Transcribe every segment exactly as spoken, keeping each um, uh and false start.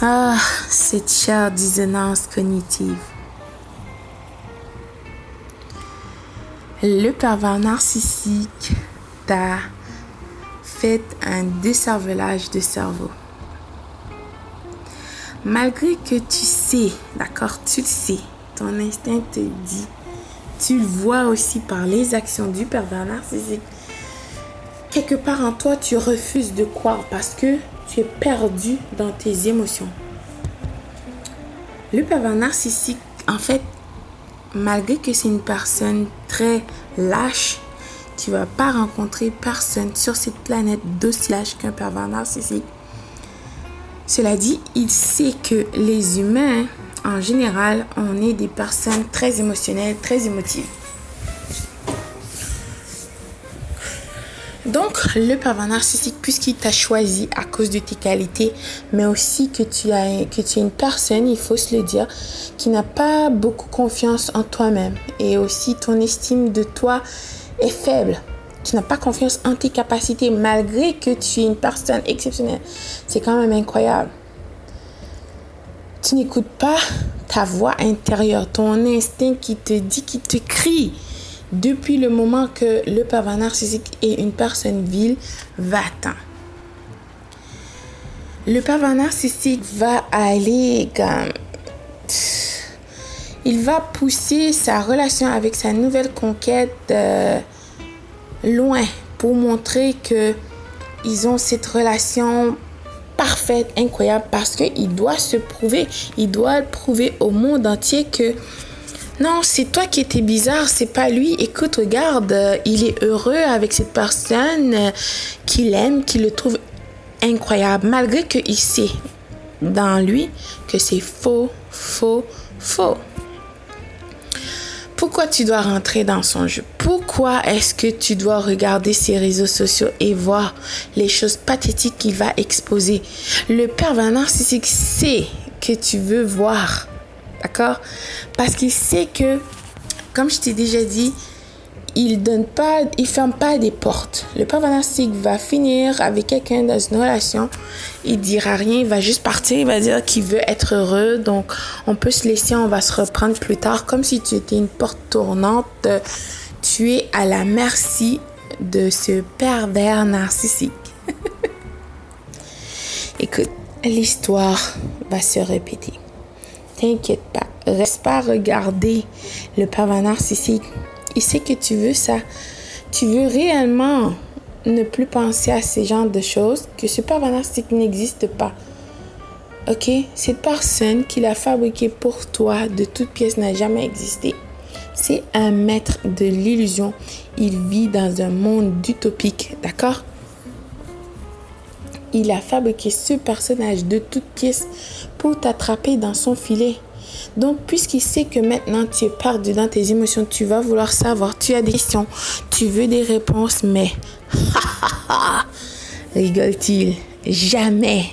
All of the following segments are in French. Ah, cette chère dissonance cognitive. Le pervers narcissique t'a fait un décervelage de cerveau. Malgré que tu sais, d'accord, tu le sais, ton instinct te dit, tu le vois aussi par les actions du pervers narcissique. Quelque part en toi, tu refuses de croire parce que tu es perdu dans tes émotions. Le pervers narcissique, en fait, malgré que c'est une personne très lâche, tu ne vas pas rencontrer personne sur cette planète d'aussi lâche qu'un pervers narcissique. Cela dit, il sait que les humains, en général, on est des personnes très émotionnelles, très émotives. Donc, le pervers narcissique, puisqu'il t'a choisi à cause de tes qualités, mais aussi que tu, as, que tu es une personne, il faut se le dire, qui n'a pas beaucoup confiance en toi-même. Et aussi, ton estime de toi est faible. Tu n'as pas confiance en tes capacités, malgré que tu es une personne exceptionnelle. C'est quand même incroyable. Tu n'écoutes pas ta voix intérieure, ton instinct qui te dit, qui te crie. Depuis le moment que le pervers narcissique est une personne vile, va-t'en. Le pervers narcissique va aller comme... Il va pousser sa relation avec sa nouvelle conquête euh, loin pour montrer qu'ils ont cette relation parfaite, incroyable, parce qu'il doit se prouver, il doit prouver au monde entier que non, c'est toi qui étais bizarre, c'est pas lui. Écoute, regarde, euh, il est heureux avec cette personne euh, qu'il aime, qu'il le trouve incroyable. Malgré qu'il sait dans lui que c'est faux, faux, faux. Pourquoi tu dois rentrer dans son jeu? Pourquoi est-ce que tu dois regarder ses réseaux sociaux et voir les choses pathétiques qu'il va exposer? Le pervers narcissique sait que tu veux voir. D'accord? Parce qu'il sait que, comme je t'ai déjà dit, il donne pas, il ferme pas des portes. Le pervers narcissique va finir avec quelqu'un dans une relation, il dira rien, il va juste partir, il va dire qu'il veut être heureux, donc on peut se laisser, on va se reprendre plus tard, comme si tu étais une porte tournante, tu es à la merci de ce pervers narcissique. Écoute, l'histoire va se répéter. T'inquiète pas, reste pas à regarder le pervers narcissique. Il sait que tu veux ça. Tu veux réellement ne plus penser à ce genre de choses, que ce pervers narcissique n'existe pas. Ok? Cette personne qu'il a fabriquée pour toi de toute pièce n'a jamais existé. C'est un maître de l'illusion. Il vit dans un monde utopique, d'accord? Il a fabriqué ce personnage de toutes pièces pour t'attraper dans son filet. Donc, puisqu'il sait que maintenant tu es perdu dans tes émotions, tu vas vouloir savoir, tu as des questions, tu veux des réponses, mais rigole-t-il? Jamais.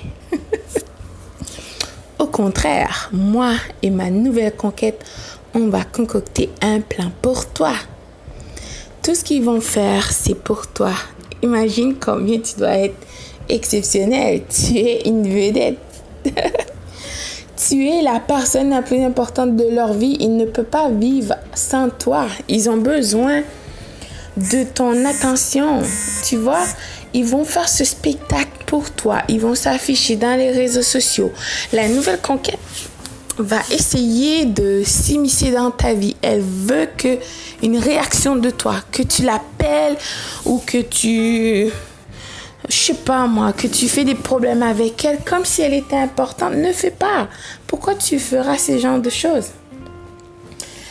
Au contraire, moi et ma nouvelle conquête, on va concocter un plan pour toi. Tout ce qu'ils vont faire, c'est pour toi. Imagine combien tu dois être exceptionnel, tu es une vedette. Tu es la personne la plus importante de leur vie. Ils ne peuvent pas vivre sans toi. Ils ont besoin de ton attention. Tu vois, ils vont faire ce spectacle pour toi. Ils vont s'afficher dans les réseaux sociaux. La nouvelle conquête va essayer de s'immiscer dans ta vie. Elle veut que une réaction de toi, que tu l'appelles ou que tu... Je sais pas moi, que tu fais des problèmes avec elle comme si elle était importante, ne fais pas. Pourquoi tu feras ce genre de choses?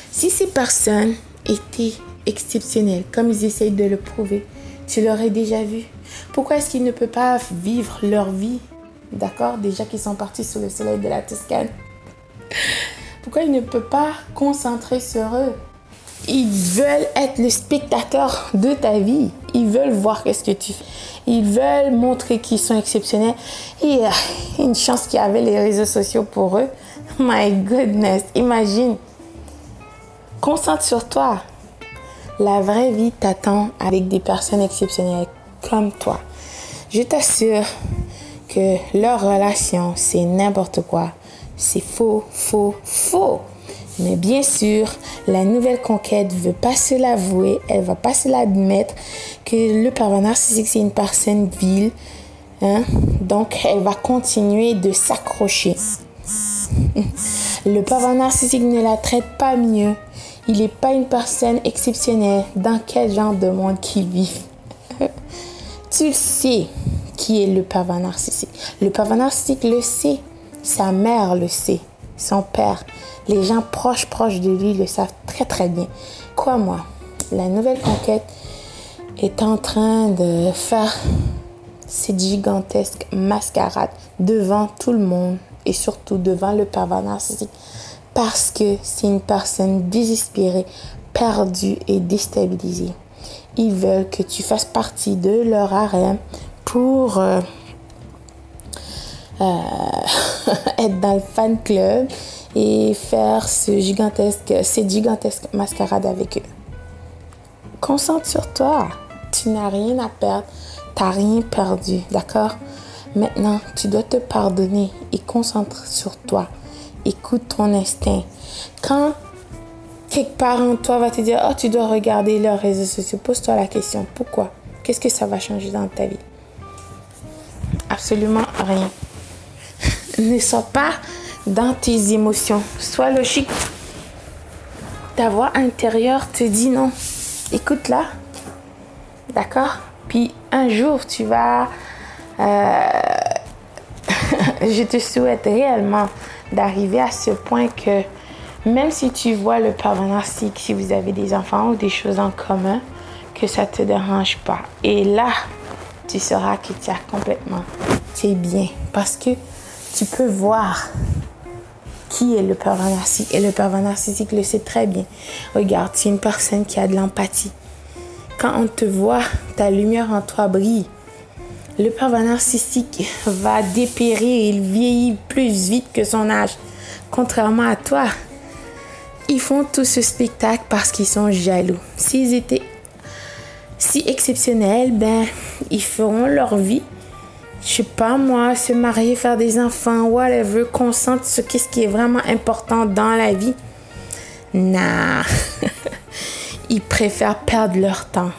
Si ces personnes étaient exceptionnelles, comme ils essayent de le prouver, tu l'aurais déjà vu. Pourquoi est-ce qu'ils ne peuvent pas vivre leur vie? D'accord? Déjà qu'ils sont partis sous le soleil de la Toscane. Pourquoi ils ne peuvent pas concentrer sur eux? Ils veulent être le spectateur de ta vie. Ils veulent voir qu'est-ce que tu fais. Ils veulent montrer qu'ils sont exceptionnels. Et euh, une chance qu'il y avait les réseaux sociaux pour eux. My goodness, imagine. Concentre sur toi. La vraie vie t'attend avec des personnes exceptionnelles comme toi. Je t'assure, que leur relation, c'est n'importe quoi. C'est faux, faux, faux. Mais bien sûr, la nouvelle conquête ne veut pas se l'avouer, elle ne va pas se l'admettre que le pervers narcissique, c'est une personne vile. Hein? Donc, elle va continuer de s'accrocher. Le pervers narcissique ne la traite pas mieux. Il n'est pas une personne exceptionnelle. Dans quel genre de monde qu'il vit? Tu le sais qui est le pervers narcissique. Le pervers narcissique le sait. Sa mère le sait. Son père. Les gens proches, proches de lui le savent très, très bien. Quoi, moi? La nouvelle conquête est en train de faire cette gigantesque mascarade devant tout le monde et surtout devant le pervers narcissique parce que c'est une personne désespérée, perdue et déstabilisée. Ils veulent que tu fasses partie de leur harem pour euh, euh, être dans le fan club et faire ce gigantesque, cette gigantesque mascarade avec eux. Concentre sur toi. Tu n'as rien à perdre. Tu n'as rien perdu, d'accord? Maintenant, tu dois te pardonner et concentre sur toi. Écoute ton instinct. Quand quelque part en toi va te dire « Oh, tu dois regarder leurs réseaux sociaux », pose-toi la question. Pourquoi? Qu'est-ce que ça va changer dans ta vie? Absolument rien. Ne sois pas dans tes émotions. Sois logique. Ta voix intérieure te dit non. Écoute-la. D'accord? Puis un jour, tu vas... Euh, je te souhaite réellement d'arriver à ce point que même si tu vois le pervers narcissique, si vous avez des enfants ou des choses en commun, que ça ne te dérange pas. Et là, tu sauras que tu as complètement... C'est bien parce que tu peux voir qui est le pervers narcissique. Et le pervers narcissique le sait très bien. Regarde, c'est une personne qui a de l'empathie. Quand on te voit, ta lumière en toi brille. Le pervers narcissique va dépérir, il vieillit plus vite que son âge. Contrairement à toi, ils font tout ce spectacle parce qu'ils sont jaloux. S'ils étaient si exceptionnels, ben, ils feront leur vie. Je sais pas moi, se marier, faire des enfants, whatever, concentre sur qu'est-ce qui est vraiment important dans la vie. Nah, ils préfèrent perdre leur temps.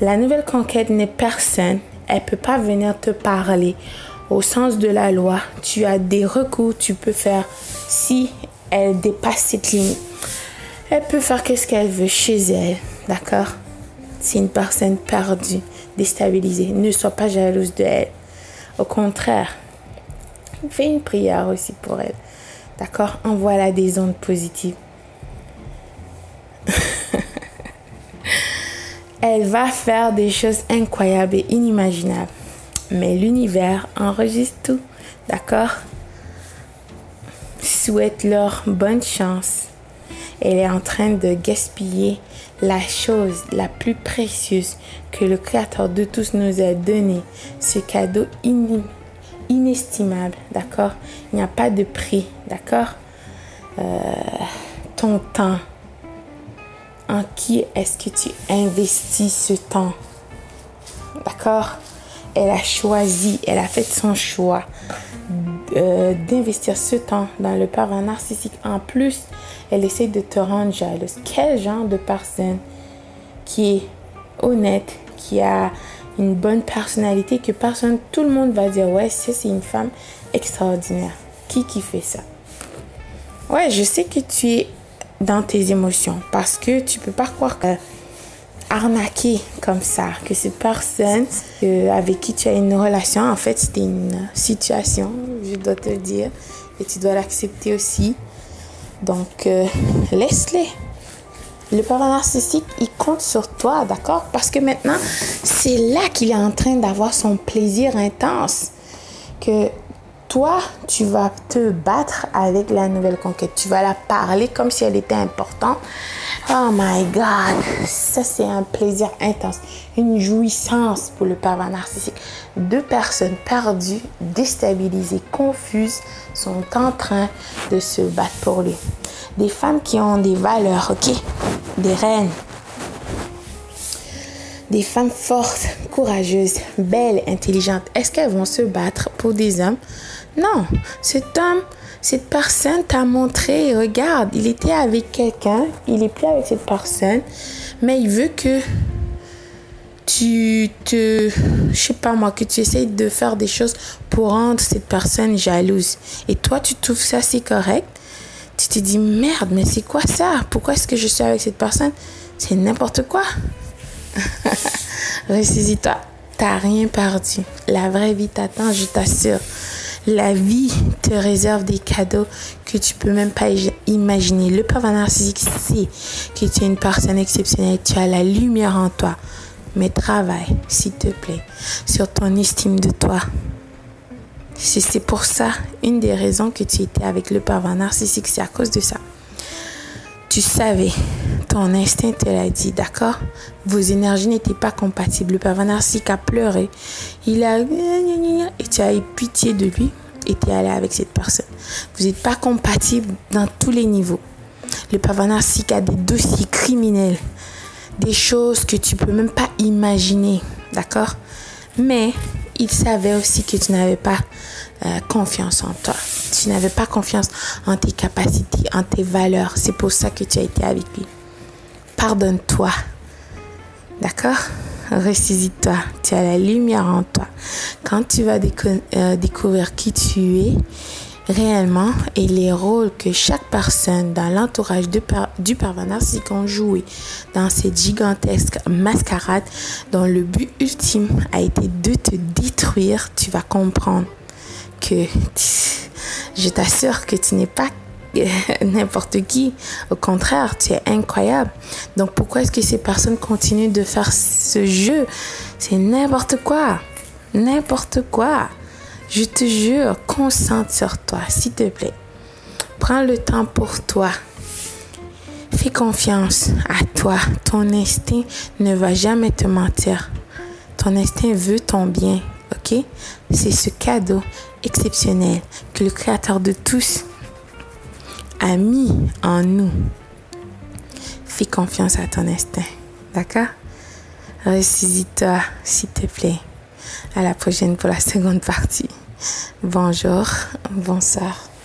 La nouvelle conquête n'est personne. Elle ne peut pas venir te parler. Au sens de la loi, tu as des recours, tu peux faire si elle dépasse cette limite. Elle peut faire qu'est-ce qu'elle veut chez elle, d'accord? C'est une personne perdue, déstabilisée. Ne sois pas jalouse de elle. Au contraire, fais une prière aussi pour elle, d'accord? Envoie-la des ondes positives. Elle va faire des choses incroyables et inimaginables. Mais l'univers enregistre tout, d'accord? Souhaite-leur bonne chance. Elle est en train de gaspiller la chose la plus précieuse que le Créateur de tous nous a donnée. Ce cadeau in- inestimable, d'accord? Il n'y a pas de prix, d'accord? Euh, ton temps. En qui est-ce que tu investis ce temps? D'accord? Elle a choisi, elle a fait son choix d'investir ce temps dans le pervers narcissique. En plus, elle essaie de te rendre jalouse. Quel genre de personne qui est honnête, qui a une bonne personnalité, que personne, tout le monde va dire « Ouais, ça, c'est une femme extraordinaire. » Qui qui fait ça? Ouais, je sais que tu es dans tes émotions parce que tu peux pas croire que arnaquer comme ça, que cette personne euh, avec qui tu as une relation, en fait c'était une situation, je dois te le dire, et tu dois l'accepter aussi. Donc euh, laisse-les. Le pervers narcissique, il compte sur toi, d'accord? Parce que maintenant c'est là qu'il est en train d'avoir son plaisir intense, que toi, tu vas te battre avec la nouvelle conquête. Tu vas la parler comme si elle était importante. Oh my God! Ça, c'est un plaisir intense. Une jouissance pour le pervers narcissique. Deux personnes perdues, déstabilisées, confuses, sont en train de se battre pour lui. Des femmes qui ont des valeurs, ok? Des reines. Des femmes fortes, courageuses, belles, intelligentes, est-ce qu'elles vont se battre pour des hommes? Non, cet homme, cette personne t'a montré, regarde, il était avec quelqu'un, il est plus avec cette personne, mais il veut que tu te, je sais pas moi, que tu essayes de faire des choses pour rendre cette personne jalouse. Et toi, tu trouves ça c'est correct? Tu te dis, merde, mais c'est quoi ça? Pourquoi est-ce que je suis avec cette personne? C'est n'importe quoi. Ressaisis-toi, t'as rien perdu. La vraie vie t'attend, je t'assure. La vie te réserve des cadeaux que tu peux même pas imaginer. Le pervers narcissique sait que tu es une personne exceptionnelle, tu as la lumière en toi. Mais travaille, s'il te plaît, sur ton estime de toi. C'est pour ça, une des raisons que tu étais avec le pervers narcissique, c'est à cause de ça. Tu savais, ton instinct te l'a dit, d'accord? Vos énergies n'étaient pas compatibles. Le pervers narcissique a pleuré. Il a... Et tu as eu pitié de lui et tu es allé avec cette personne. Vous n'êtes pas compatibles dans tous les niveaux. Le pervers narcissique a des dossiers criminels. Des choses que tu ne peux même pas imaginer, d'accord? Mais il savait aussi que tu n'avais pas euh, confiance en toi. Tu n'avais pas confiance en tes capacités, en tes valeurs. C'est pour ça que tu as été avec lui. Pardonne-toi. D'accord? Ressaisis-toi. Tu as la lumière en toi. Quand tu vas déco- euh, découvrir qui tu es réellement et les rôles que chaque personne dans l'entourage de per- du pervers narcissique ont joué dans cette gigantesque mascarade dont le but ultime a été de te détruire, tu vas comprendre que tu, je t'assure que tu n'es pas n'importe qui. Au contraire, tu es incroyable. Donc pourquoi est-ce que ces personnes continuent de faire ce jeu? C'est n'importe quoi. N'importe quoi. Je te jure, concentre sur toi, s'il te plaît. Prends le temps pour toi. Fais confiance à toi. Ton instinct ne va jamais te mentir. Ton instinct veut ton bien, ok? C'est ce cadeau exceptionnel que le Créateur de tous a mis en nous. Fais confiance à ton instinct, d'accord? Ressaisis-toi, s'il te plaît. À la prochaine pour la seconde partie. Bonjour, bonsoir.